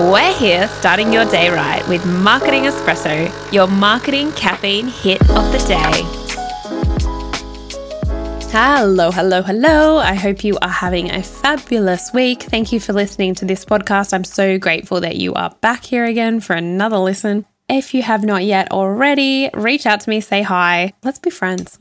We're here starting your day right with Marketing Espresso, your marketing caffeine hit of the day. Hello. I hope you are having a fabulous week. Thank you for listening to this podcast. I'm so grateful that you are back here again for another listen. If you have not yet already, reach out to me, say hi. Let's be friends.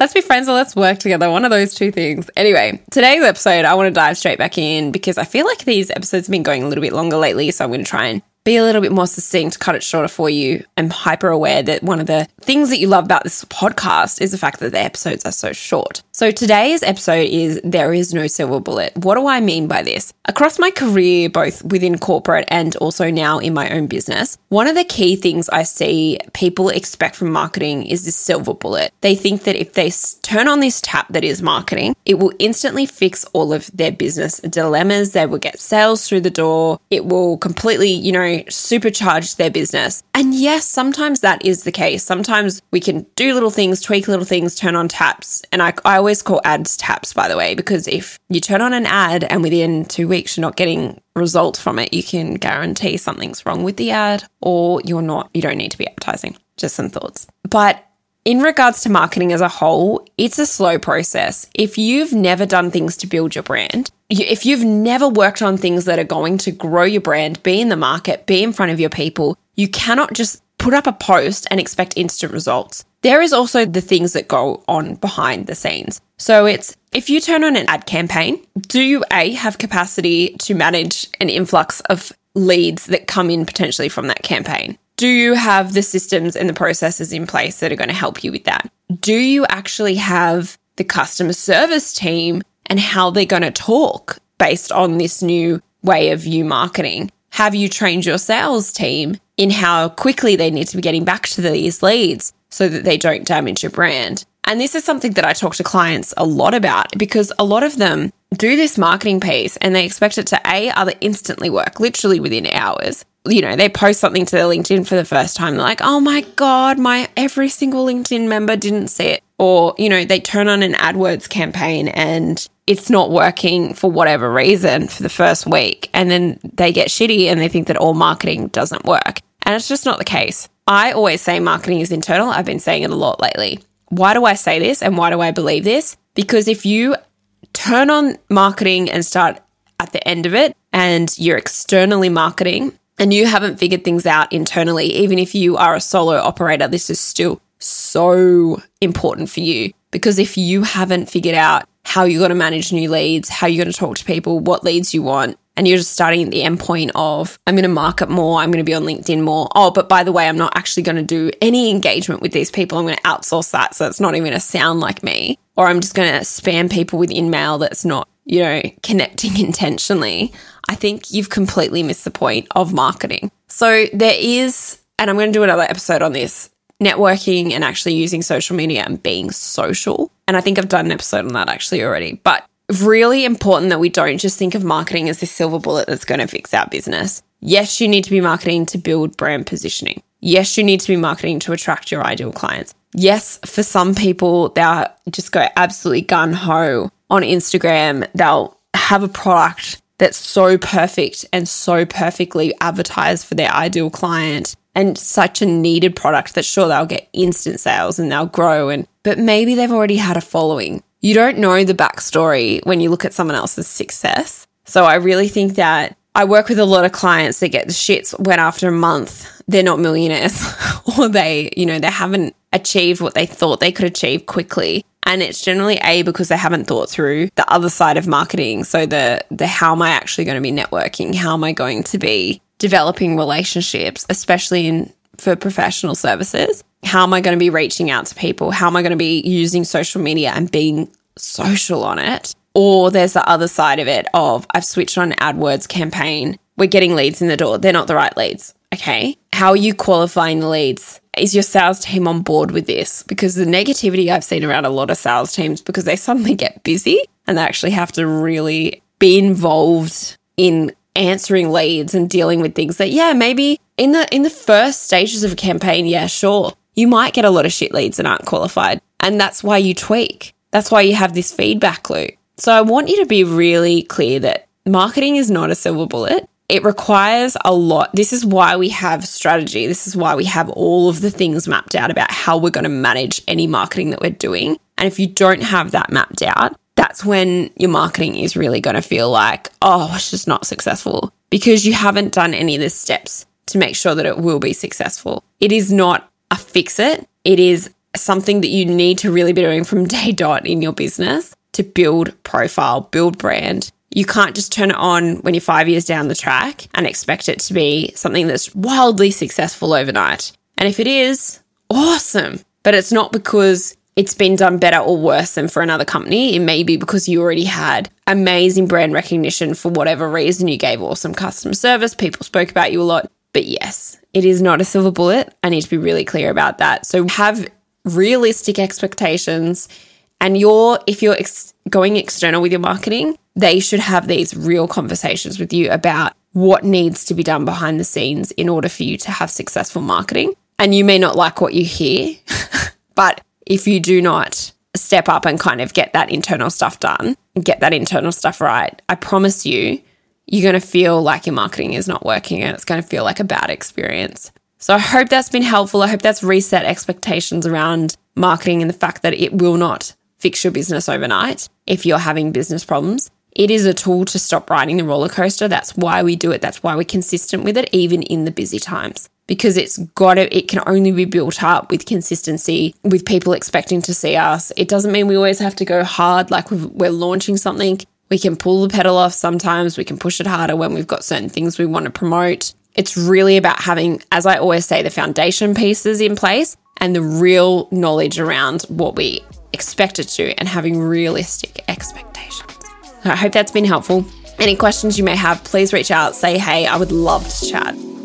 Let's be friends or let's work together. One of those two things. Anyway, today's episode, I want to dive straight back in because I feel like these episodes have been going a little bit longer lately. So I'm going to try and be a little bit more succinct, cut it shorter for you. I'm hyper aware that one of the things that you love about this podcast is the fact that the episodes are so short. So today's episode is There Is No Silver Bullet. What do I mean by this? Across my career, both within corporate and also now in my own business, one of the key things I see people expect from marketing is this silver bullet. They think that if they turn on this tap that is marketing, it will instantly fix all of their business dilemmas. They will get sales through the door. It will completely, supercharge their business. And yes, sometimes that is the case. Sometimes we can do little things, tweak little things, turn on taps. And I always call ads taps, by the way, because if you turn on an ad and within 2 weeks you're not getting results from it, you can guarantee something's wrong with the ad or you don't need to be advertising. Just some thoughts. But in regards to marketing as a whole, it's a slow process. If you've never done things to build your brand, if you've never worked on things that are going to grow your brand, be in the market, be in front of your people, you cannot just put up a post and expect instant results. There is also the things that go on behind the scenes. So it's, if you turn on an ad campaign, do you A, have capacity to manage an influx of leads that come in potentially from that campaign? Do you have the systems and the processes in place that are going to help you with that? Do you actually have the customer service team and how they're going to talk based on this new way of you marketing? Have you trained your sales team in how quickly they need to be getting back to these leads so that they don't damage your brand? And this is something that I talk to clients a lot about because a lot of them do this marketing piece and they expect it to A, either instantly work, literally within hours. They post something to their LinkedIn for the first time. They're like, oh my God, my every single LinkedIn member didn't see it. Or, they turn on an AdWords campaign and it's not working for whatever reason for the first week. And then they get shitty and they think that all marketing doesn't work. And it's just not the case. I always say marketing is internal. I've been saying it a lot lately. Why do I say this and why do I believe this? Because if you turn on marketing and start at the end of it and you're externally marketing, and you haven't figured things out internally, even if you are a solo operator, this is still so important for you. Because if you haven't figured out how you're going to manage new leads, how you're going to talk to people, what leads you want, and you're just starting at the end point of, I'm going to market more, I'm going to be on LinkedIn more. Oh, but by the way, I'm not actually going to do any engagement with these people. I'm going to outsource that so it's not even going to sound like me. Or I'm just going to spam people with email that's not, connecting intentionally. I think you've completely missed the point of marketing. So there is, and I'm going to do another episode on this, networking and actually using social media and being social. And I think I've done an episode on that actually already. But really important that we don't just think of marketing as this silver bullet that's going to fix our business. Yes, you need to be marketing to build brand positioning. Yes, you need to be marketing to attract your ideal clients. Yes, for some people, they'll just go absolutely gung-ho on Instagram. They'll have a product that's so perfect and so perfectly advertised for their ideal client and such a needed product that sure, they'll get instant sales and they'll grow. But maybe they've already had a following. You don't know the backstory when you look at someone else's success. So I really think that I work with a lot of clients that get the shits when after a month, they're not millionaires or they, they haven't achieved what they thought they could achieve quickly. And it's generally A, because they haven't thought through the other side of marketing. So the how am I actually going to be networking? How am I going to be developing relationships, especially for professional services? How am I going to be reaching out to people? How am I going to be using social media and being social on it? Or there's the other side of it of I've switched on AdWords campaign. We're getting leads in the door. They're not the right leads. Okay. How are you qualifying the leads? Is your sales team on board with this? Because the negativity I've seen around a lot of sales teams because they suddenly get busy and they actually have to really be involved in answering leads and dealing with things that, maybe in the first stages of a campaign, you might get a lot of shit leads that aren't qualified. And that's why you tweak. That's why you have this feedback loop. So I want you to be really clear that marketing is not a silver bullet. It requires a lot. This is why we have strategy. This is why we have all of the things mapped out about how we're going to manage any marketing that we're doing. And if you don't have that mapped out, that's when your marketing is really going to feel like, oh, it's just not successful because you haven't done any of the steps to make sure that it will be successful. It is not a fix it. It is something that you need to really be doing from day dot in your business to build profile, build brand. You can't just turn it on when you're 5 years down the track and expect it to be something that's wildly successful overnight. And if it is, awesome. But it's not because it's been done better or worse than for another company. It may be because you already had amazing brand recognition for whatever reason. You gave awesome customer service. People spoke about you a lot. But yes, it is not a silver bullet. I need to be really clear about that. So have realistic expectations. And if you're going external with your marketing, they should have these real conversations with you about what needs to be done behind the scenes in order for you to have successful marketing. And you may not like what you hear, but if you do not step up and kind of get that internal stuff done, get that internal stuff right, I promise you, you're going to feel like your marketing is not working and it's going to feel like a bad experience. So I hope that's been helpful. I hope that's reset expectations around marketing and the fact that it will not fix your business overnight if you're having business problems. It is a tool to stop riding the roller coaster. That's why we do it. That's why we're consistent with it, even in the busy times, because it can only be built up with consistency, with people expecting to see us. It doesn't mean we always have to go hard. Like we're launching something, we can pull the pedal off sometimes. We can push it harder when we've got certain things we want to promote. It's really about having, as I always say, the foundation pieces in place and the real knowledge around what we expect it to and having realistic expectations. I hope that's been helpful. Any questions you may have, please reach out, say, hey, I would love to chat.